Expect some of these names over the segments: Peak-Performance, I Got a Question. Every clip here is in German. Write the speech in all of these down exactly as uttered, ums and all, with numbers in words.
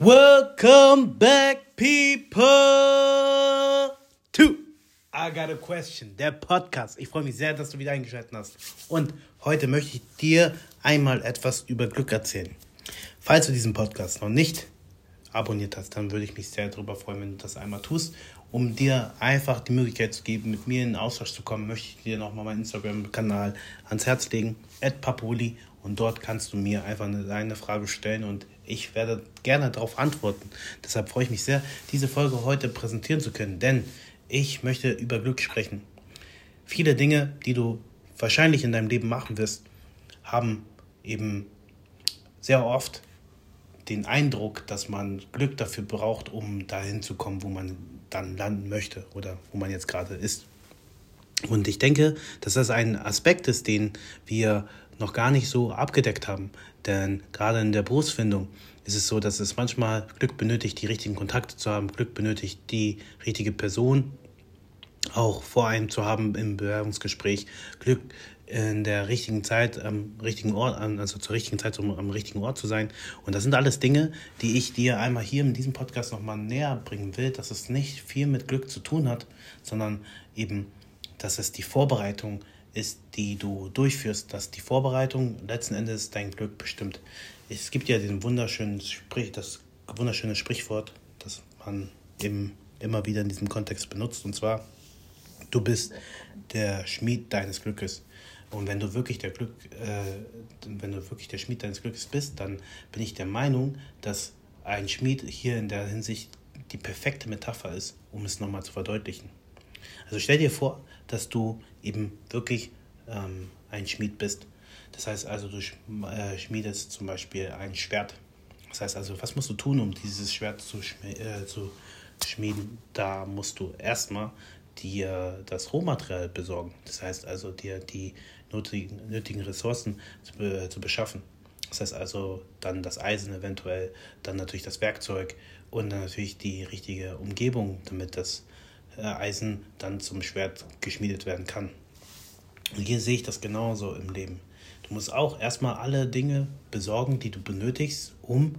Welcome back, people, to I Got a Question, der Podcast. Ich freue mich sehr, dass du wieder eingeschaltet hast. Und heute möchte ich dir einmal etwas über Glück erzählen. Falls du diesen Podcast noch nicht abonniert hast, dann würde ich mich sehr darüber freuen, wenn du das einmal tust. Um dir einfach die Möglichkeit zu geben, mit mir in den Austausch zu kommen, möchte ich dir nochmal meinen Instagram-Kanal ans Herz legen, at papuli. Und dort kannst du mir einfach eine, eine Frage stellen und ich werde gerne darauf antworten. Deshalb freue ich mich sehr, diese Folge heute präsentieren zu können, denn ich möchte über Glück sprechen. Viele Dinge, die du wahrscheinlich in deinem Leben machen wirst, haben eben sehr oft den Eindruck, dass man Glück dafür braucht, um dahin zu kommen, wo man dann landen möchte oder wo man jetzt gerade ist. Und ich denke, dass das ein Aspekt ist, den wir noch gar nicht so abgedeckt haben. Denn gerade in der Berufsfindung ist es so, dass es manchmal Glück benötigt, die richtigen Kontakte zu haben, Glück benötigt, die richtige Person auch vor einem zu haben im Bewerbungsgespräch, Glück in der richtigen Zeit am richtigen Ort, also zur richtigen Zeit um am richtigen Ort zu sein. Und das sind alles Dinge, die ich dir einmal hier in diesem Podcast nochmal näher bringen will, dass es nicht viel mit Glück zu tun hat, sondern eben, dass es die Vorbereitung ist, die du durchführst, dass die Vorbereitung letzten Endes dein Glück bestimmt. Es gibt ja diesen wunderschönen Sprich, das wunderschöne Sprichwort, das man eben immer wieder in diesem Kontext benutzt, und zwar: Du bist der Schmied deines Glückes. Und wenn du wirklich der Glück, äh, wenn du wirklich der Schmied deines Glückes bist, dann bin ich der Meinung, dass ein Schmied hier in der Hinsicht die perfekte Metapher ist, um es nochmal zu verdeutlichen. Also stell dir vor, dass du eben wirklich ähm, ein Schmied bist. Das heißt also, du schmiedest zum Beispiel ein Schwert. Das heißt also, was musst du tun, um dieses Schwert zu, schmi- äh, zu schmieden? Da musst du erstmal dir das Rohmaterial besorgen. Das heißt also, dir die nötigen, nötigen Ressourcen zu, äh, zu beschaffen. Das heißt also, dann das Eisen eventuell, dann natürlich das Werkzeug und dann natürlich die richtige Umgebung, damit das Eisen dann zum Schwert geschmiedet werden kann. Und hier sehe ich das genauso im Leben. Du musst auch erstmal alle Dinge besorgen, die du benötigst, um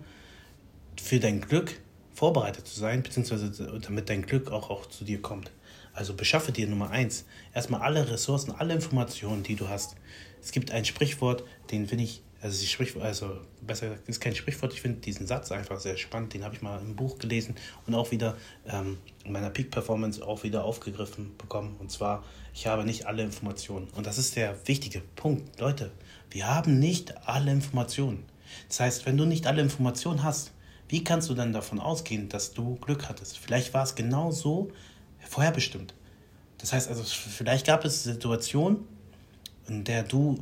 für dein Glück vorbereitet zu sein, beziehungsweise damit dein Glück auch, auch zu dir kommt. Also beschaffe dir Nummer eins erstmal alle Ressourcen, alle Informationen, die du hast. Es gibt ein Sprichwort, den finde ich, also, Sprichwort, also besser gesagt, ist kein Sprichwort, ich finde diesen Satz einfach sehr spannend, den habe ich mal im Buch gelesen und auch wieder ähm, in meiner Peak-Performance auch wieder aufgegriffen bekommen, und zwar: Ich habe nicht alle Informationen. Und das ist der wichtige Punkt, Leute, wir haben nicht alle Informationen. Das heißt, wenn du nicht alle Informationen hast, wie kannst du dann davon ausgehen, dass du Glück hattest? Vielleicht war es genau so vorherbestimmt. Das heißt also, vielleicht gab es Situationen, in der du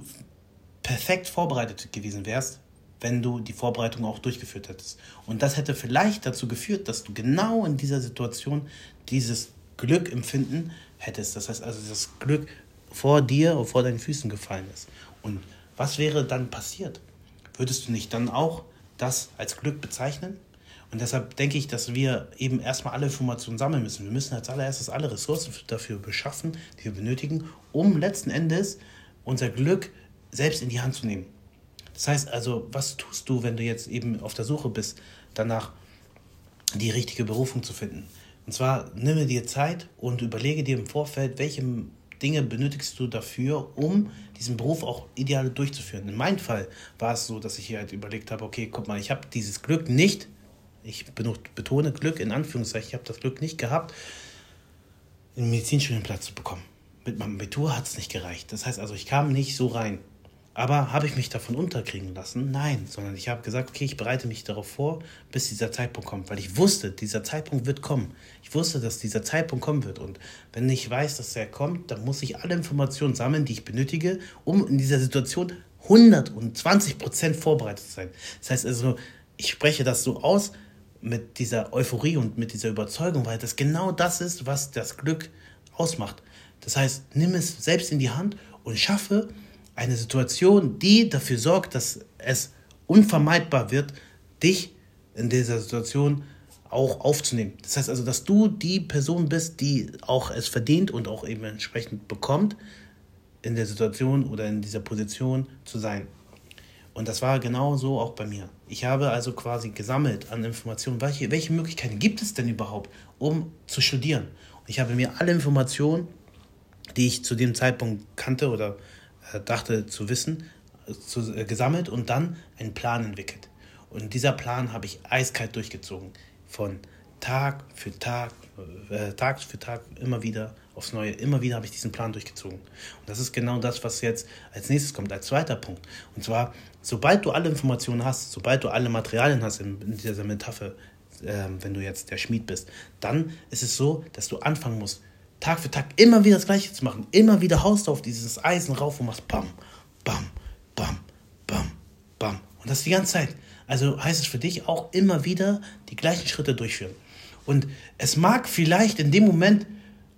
perfekt vorbereitet gewesen wärst, wenn du die Vorbereitung auch durchgeführt hättest. Und das hätte vielleicht dazu geführt, dass du genau in dieser Situation dieses Glück empfinden hättest. Das heißt also, das Glück vor dir oder vor deinen Füßen gefallen ist. Und was wäre dann passiert? Würdest du nicht dann auch das als Glück bezeichnen? Und deshalb denke ich, dass wir eben erstmal alle Informationen sammeln müssen. Wir müssen als allererstes alle Ressourcen dafür beschaffen, die wir benötigen, um letzten Endes unser Glück selbst in die Hand zu nehmen. Das heißt also, was tust du, wenn du jetzt eben auf der Suche bist, danach die richtige Berufung zu finden? Und zwar nimm dir Zeit und überlege dir im Vorfeld, welche Dinge benötigst du dafür, um diesen Beruf auch ideal durchzuführen. In meinem Fall war es so, dass ich hier halt überlegt habe, okay, guck mal, ich habe dieses Glück nicht, ich betone Glück in Anführungszeichen, ich habe das Glück nicht gehabt, einen Medizinstudienplatz zu bekommen. Mit meinem Abitur hat es nicht gereicht. Das heißt also, ich kam nicht so rein. Aber habe ich mich davon unterkriegen lassen? Nein, sondern ich habe gesagt, okay, ich bereite mich darauf vor, bis dieser Zeitpunkt kommt, weil ich wusste, dieser Zeitpunkt wird kommen. Ich wusste, dass dieser Zeitpunkt kommen wird, und wenn ich weiß, dass er kommt, dann muss ich alle Informationen sammeln, die ich benötige, um in dieser Situation hundertzwanzig Prozent vorbereitet zu sein. Das heißt also, ich spreche das so aus mit dieser Euphorie und mit dieser Überzeugung, weil das genau das ist, was das Glück ausmacht. Das heißt, nimm es selbst in die Hand und schaffe eine Situation, die dafür sorgt, dass es unvermeidbar wird, dich in dieser Situation auch aufzunehmen. Das heißt also, dass du die Person bist, die auch es verdient und auch eben entsprechend bekommt, in der Situation oder in dieser Position zu sein. Und das war genau so auch bei mir. Ich habe also quasi gesammelt an Informationen, welche, welche Möglichkeiten gibt es denn überhaupt, um zu studieren. Und ich habe mir alle Informationen, die ich zu dem Zeitpunkt kannte oder äh, dachte zu wissen, zu, äh, gesammelt und dann einen Plan entwickelt. Und dieser Plan habe ich eiskalt durchgezogen. Von Tag für Tag, äh, Tag für Tag immer wieder aufs Neue. Immer wieder habe ich diesen Plan durchgezogen. Und das ist genau das, was jetzt als nächstes kommt, als zweiter Punkt. Und zwar, sobald du alle Informationen hast, sobald du alle Materialien hast in, in dieser Metapher, äh, wenn du jetzt der Schmied bist, dann ist es so, dass du anfangen musst, Tag für Tag immer wieder das Gleiche zu machen. Immer wieder haust du auf dieses Eisen rauf und machst bam, bam, bam, bam, bam. Und das die ganze Zeit. Also heißt es für dich auch immer wieder die gleichen Schritte durchführen. Und es mag vielleicht in dem Moment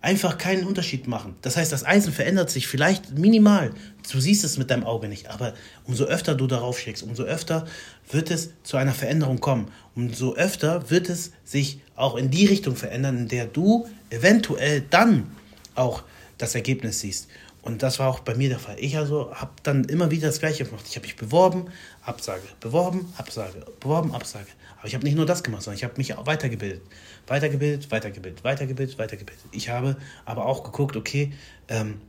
einfach keinen Unterschied machen. Das heißt, das Eisen verändert sich vielleicht minimal. Du siehst es mit deinem Auge nicht, aber umso öfter du darauf schlägst, umso öfter wird es zu einer Veränderung kommen. Umso öfter wird es sich auch in die Richtung verändern, in der du eventuell dann auch das Ergebnis siehst. Und das war auch bei mir der Fall. Ich also habe dann immer wieder das Gleiche gemacht. Ich habe mich beworben, Absage, beworben, Absage, beworben, Absage. Aber ich habe nicht nur das gemacht, sondern ich habe mich auch weitergebildet. Weitergebildet, weitergebildet, weitergebildet, weitergebildet. Ich habe aber auch geguckt, okay, ähm,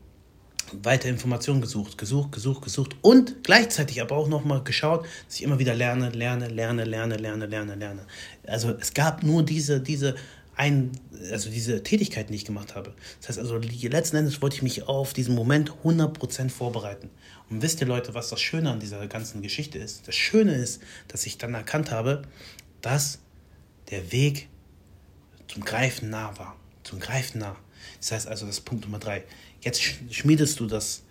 weitere Informationen gesucht, gesucht, gesucht, gesucht. Und gleichzeitig aber auch nochmal geschaut, dass ich immer wieder lerne, lerne, lerne, lerne, lerne, lerne, lerne. Also es gab nur diese, diese... Ein, also diese Tätigkeit, die ich gemacht habe. Das heißt also, letzten Endes wollte ich mich auf diesen Moment hundert Prozent vorbereiten. Und wisst ihr, Leute, was das Schöne an dieser ganzen Geschichte ist? Das Schöne ist, dass ich dann erkannt habe, dass der Weg zum Greifen nah war. Zum Greifen nah. Das heißt also, das ist Punkt Nummer drei. Jetzt schmiedest du das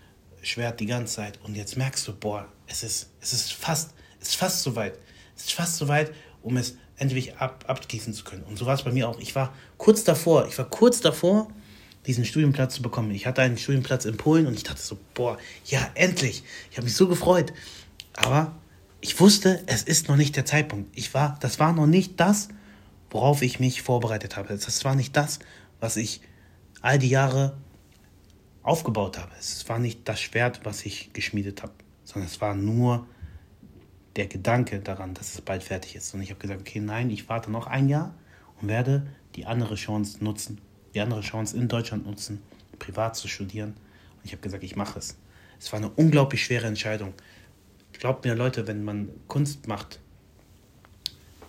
Schwert die ganze Zeit und jetzt merkst du, boah, es ist, es ist fast, es ist fast soweit. Es ist fast soweit, um es endlich ab, abgießen zu können. Und so war es bei mir auch. Ich war kurz davor, ich war kurz davor, diesen Studienplatz zu bekommen. Ich hatte einen Studienplatz in Polen und ich dachte so, boah, ja, endlich. Ich habe mich so gefreut. Aber ich wusste, es ist noch nicht der Zeitpunkt. Ich war, das war noch nicht das, worauf ich mich vorbereitet habe. Das war nicht das, was ich all die Jahre aufgebaut habe. Es war nicht das Schwert, was ich geschmiedet habe, sondern es war nur der Gedanke daran, dass es bald fertig ist. Und ich habe gesagt, okay, nein, ich warte noch ein Jahr und werde die andere Chance nutzen, die andere Chance in Deutschland nutzen, privat zu studieren. Und ich habe gesagt, ich mache es. Es war eine unglaublich schwere Entscheidung. Glaubt mir, Leute, wenn man Kunst macht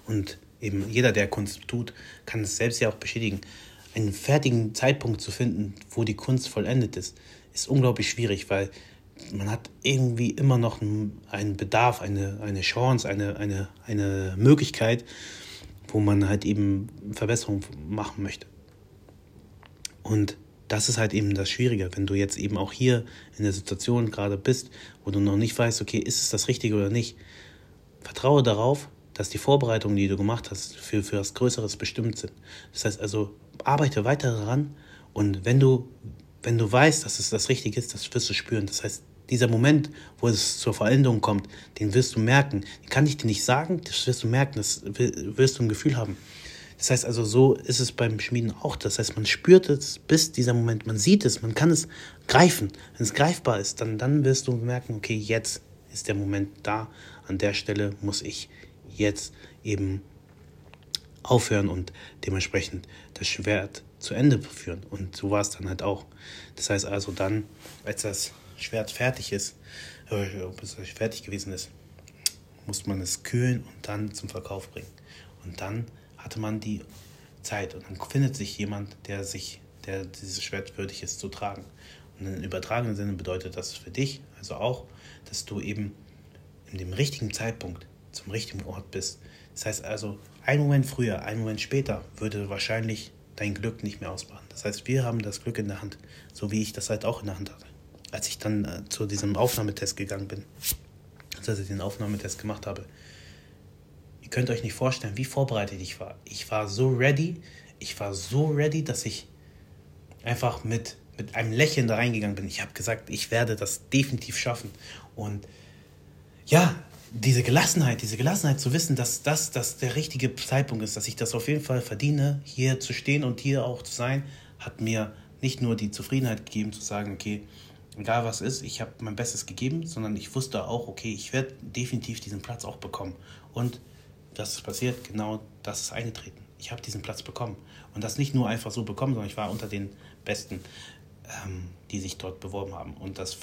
und eben jeder, der Kunst tut, kann es selbst ja auch bestätigen, einen fertigen Zeitpunkt zu finden, wo die Kunst vollendet ist, ist unglaublich schwierig, weil man hat irgendwie immer noch einen Bedarf, eine, eine Chance, eine, eine, eine Möglichkeit, wo man halt eben Verbesserungen machen möchte. Und das ist halt eben das Schwierige, wenn du jetzt eben auch hier in der Situation gerade bist, wo du noch nicht weißt, okay, ist es das Richtige oder nicht. Vertraue darauf, dass die Vorbereitungen, die du gemacht hast, für, für was Größeres bestimmt sind. Das heißt also, arbeite weiter daran und wenn du, wenn du weißt, dass es das Richtige ist, das wirst du spüren. Das heißt, dieser Moment, wo es zur Vollendung kommt, den wirst du merken. Den kann ich dir nicht sagen, das wirst du merken, das wirst du ein Gefühl haben. Das heißt also, so ist es beim Schmieden auch. Das heißt, man spürt es bis dieser Moment, man sieht es, man kann es greifen. Wenn es greifbar ist, dann, dann wirst du merken, okay, jetzt ist der Moment da. An der Stelle muss ich jetzt eben aufhören und dementsprechend das Schwert zu Ende führen. Und so war es dann halt auch. Das heißt also dann, als das Schwert fertig ist, bis es fertig gewesen ist, musste man es kühlen und dann zum Verkauf bringen. Und dann hatte man die Zeit und dann findet sich jemand, der sich, der dieses Schwert würdig ist zu tragen. Und im übertragenen Sinne bedeutet das für dich also auch, dass du eben in dem richtigen Zeitpunkt zum richtigen Ort bist. Das heißt also, ein Moment früher, ein Moment später würde wahrscheinlich dein Glück nicht mehr ausbauen. Das heißt, wir haben das Glück in der Hand, so wie ich das halt auch in der Hand hatte. Als ich dann äh, zu diesem Aufnahmetest gegangen bin, als ich den Aufnahmetest gemacht habe, ihr könnt euch nicht vorstellen, wie vorbereitet ich war. Ich war so ready, ich war so ready, dass ich einfach mit, mit einem Lächeln da reingegangen bin. Ich habe gesagt, ich werde das definitiv schaffen. Und ja, Diese Gelassenheit, diese Gelassenheit zu wissen, dass das, dass der richtige Zeitpunkt ist, dass ich das auf jeden Fall verdiene, hier zu stehen und hier auch zu sein, hat mir nicht nur die Zufriedenheit gegeben, zu sagen, okay, egal was ist, ich habe mein Bestes gegeben, sondern ich wusste auch, okay, ich werde definitiv diesen Platz auch bekommen. Und das ist passiert, genau das ist eingetreten. Ich habe diesen Platz bekommen. Und das nicht nur einfach so bekommen, sondern ich war unter den Besten, ähm, die sich dort beworben haben. Und das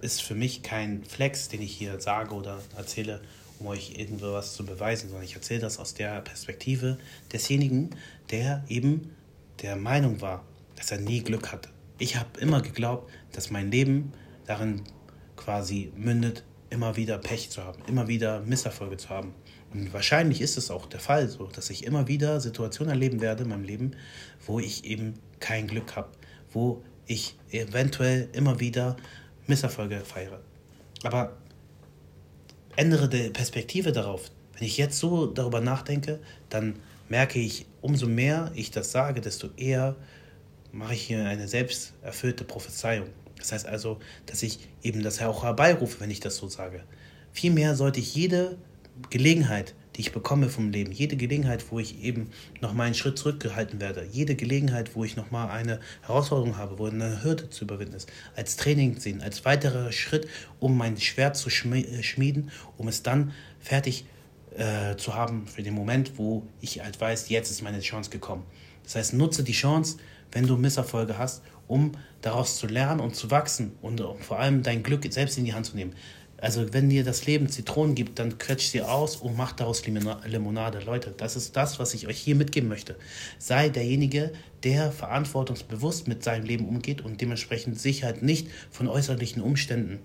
ist für mich kein Flex, den ich hier sage oder erzähle, um euch irgendwas zu beweisen, sondern ich erzähle das aus der Perspektive desjenigen, der eben der Meinung war, dass er nie Glück hatte. Ich habe immer geglaubt, dass mein Leben darin quasi mündet, immer wieder Pech zu haben, immer wieder Misserfolge zu haben. Und wahrscheinlich ist es auch der Fall, so, dass ich immer wieder Situationen erleben werde in meinem Leben, wo ich eben kein Glück habe, wo ich eventuell immer wieder Misserfolge feiere. Aber ändere die Perspektive darauf. Wenn ich jetzt so darüber nachdenke, dann merke ich, umso mehr ich das sage, desto eher mache ich hier eine selbsterfüllte Prophezeiung. Das heißt also, dass ich eben das auch herbeirufe, wenn ich das so sage. Vielmehr sollte ich jede Gelegenheit, die ich bekomme vom Leben, jede Gelegenheit, wo ich eben nochmal einen Schritt zurückgehalten werde, jede Gelegenheit, wo ich nochmal eine Herausforderung habe, wo eine Hürde zu überwinden ist, als Training sehen, als weiterer Schritt, um mein Schwert zu schmieden, um es dann fertig äh, zu haben für den Moment, wo ich halt weiß, jetzt ist meine Chance gekommen. Das heißt, nutze die Chance, wenn du Misserfolge hast, um daraus zu lernen und zu wachsen und um vor allem dein Glück selbst in die Hand zu nehmen. Also wenn dir das Leben Zitronen gibt, dann quetscht sie aus und mach daraus Limonade. Leute, das ist das, was ich euch hier mitgeben möchte. Sei derjenige, der verantwortungsbewusst mit seinem Leben umgeht und dementsprechend sich halt nicht von äußerlichen Umständen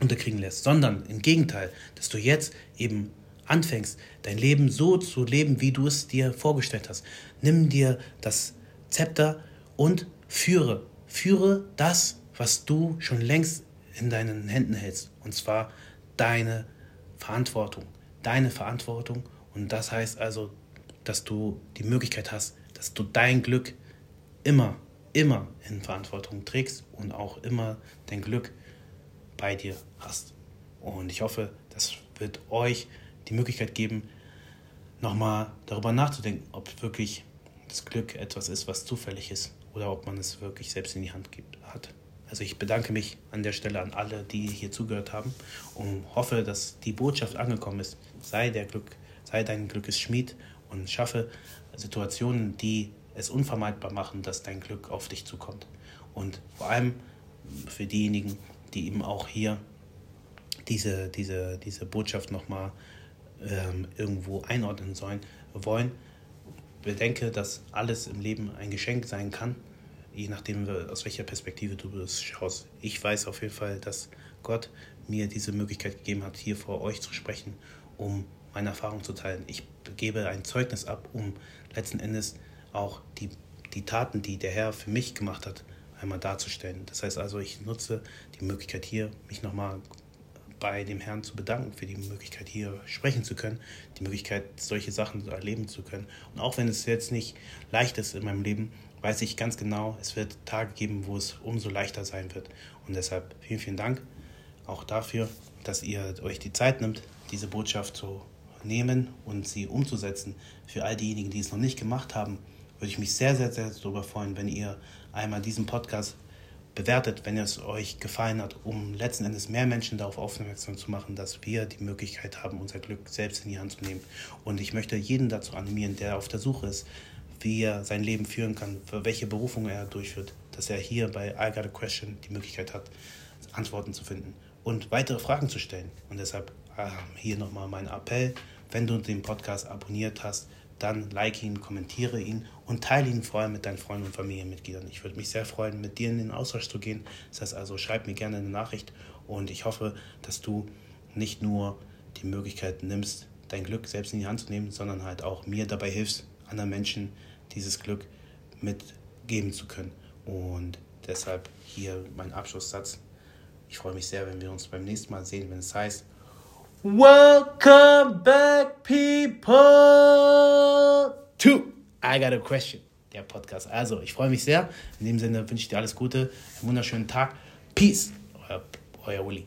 unterkriegen lässt, sondern im Gegenteil, dass du jetzt eben anfängst, dein Leben so zu leben, wie du es dir vorgestellt hast. Nimm dir das Zepter und führe, führe das, was du schon längst in deinen Händen hältst. Und zwar deine Verantwortung. Deine Verantwortung. Und das heißt also, dass du die Möglichkeit hast, dass du dein Glück immer, immer in Verantwortung trägst und auch immer dein Glück bei dir hast. Und ich hoffe, das wird euch die Möglichkeit geben, nochmal darüber nachzudenken, ob wirklich das Glück etwas ist, was zufällig ist oder ob man es wirklich selbst in die Hand gibt, hat. Also ich bedanke mich an der Stelle an alle, die hier zugehört haben und hoffe, dass die Botschaft angekommen ist. Sei der Glück, sei dein Glückes Schmied und schaffe Situationen, die es unvermeidbar machen, dass dein Glück auf dich zukommt. Und vor allem für diejenigen, die eben auch hier diese, diese, diese Botschaft nochmal ähm, irgendwo einordnen sollen, wollen, bedenke, dass alles im Leben ein Geschenk sein kann, je nachdem, aus welcher Perspektive du das schaust. Ich weiß auf jeden Fall, dass Gott mir diese Möglichkeit gegeben hat, hier vor euch zu sprechen, um meine Erfahrung zu teilen. Ich gebe ein Zeugnis ab, um letzten Endes auch die, die Taten, die der Herr für mich gemacht hat, einmal darzustellen. Das heißt also, ich nutze die Möglichkeit hier, mich nochmal bei dem Herrn zu bedanken für die Möglichkeit, hier sprechen zu können, die Möglichkeit, solche Sachen erleben zu können. Und auch wenn es jetzt nicht leicht ist in meinem Leben, weiß ich ganz genau, es wird Tage geben, wo es umso leichter sein wird. Und deshalb vielen, vielen Dank auch dafür, dass ihr euch die Zeit nimmt, diese Botschaft zu nehmen und sie umzusetzen. Für all diejenigen, die es noch nicht gemacht haben, würde ich mich sehr, sehr, sehr darüber freuen, wenn ihr einmal diesen Podcast bewertet, wenn es euch gefallen hat, um letzten Endes mehr Menschen darauf aufmerksam zu machen, dass wir die Möglichkeit haben, unser Glück selbst in die Hand zu nehmen. Und ich möchte jeden dazu animieren, der auf der Suche ist, wie er sein Leben führen kann, für welche Berufung er durchführt, dass er hier bei I Got a Question die Möglichkeit hat, Antworten zu finden und weitere Fragen zu stellen. Und deshalb ah, hier nochmal mein Appell, wenn du den Podcast abonniert hast, dann like ihn, kommentiere ihn und teile ihn vor allem mit deinen Freunden und Familienmitgliedern. Ich würde mich sehr freuen, mit dir in den Austausch zu gehen. Das heißt also, schreib mir gerne eine Nachricht und ich hoffe, dass du nicht nur die Möglichkeit nimmst, dein Glück selbst in die Hand zu nehmen, sondern halt auch mir dabei hilfst, anderen Menschen dieses Glück mitgeben zu können. Und deshalb hier mein Abschlusssatz. Ich freue mich sehr, wenn wir uns beim nächsten Mal sehen, wenn es heißt Welcome back, people, to I Got a Question, der Podcast. Also, ich freue mich sehr. In dem Sinne wünsche ich dir alles Gute, einen wunderschönen Tag. Peace, euer, euer Uli.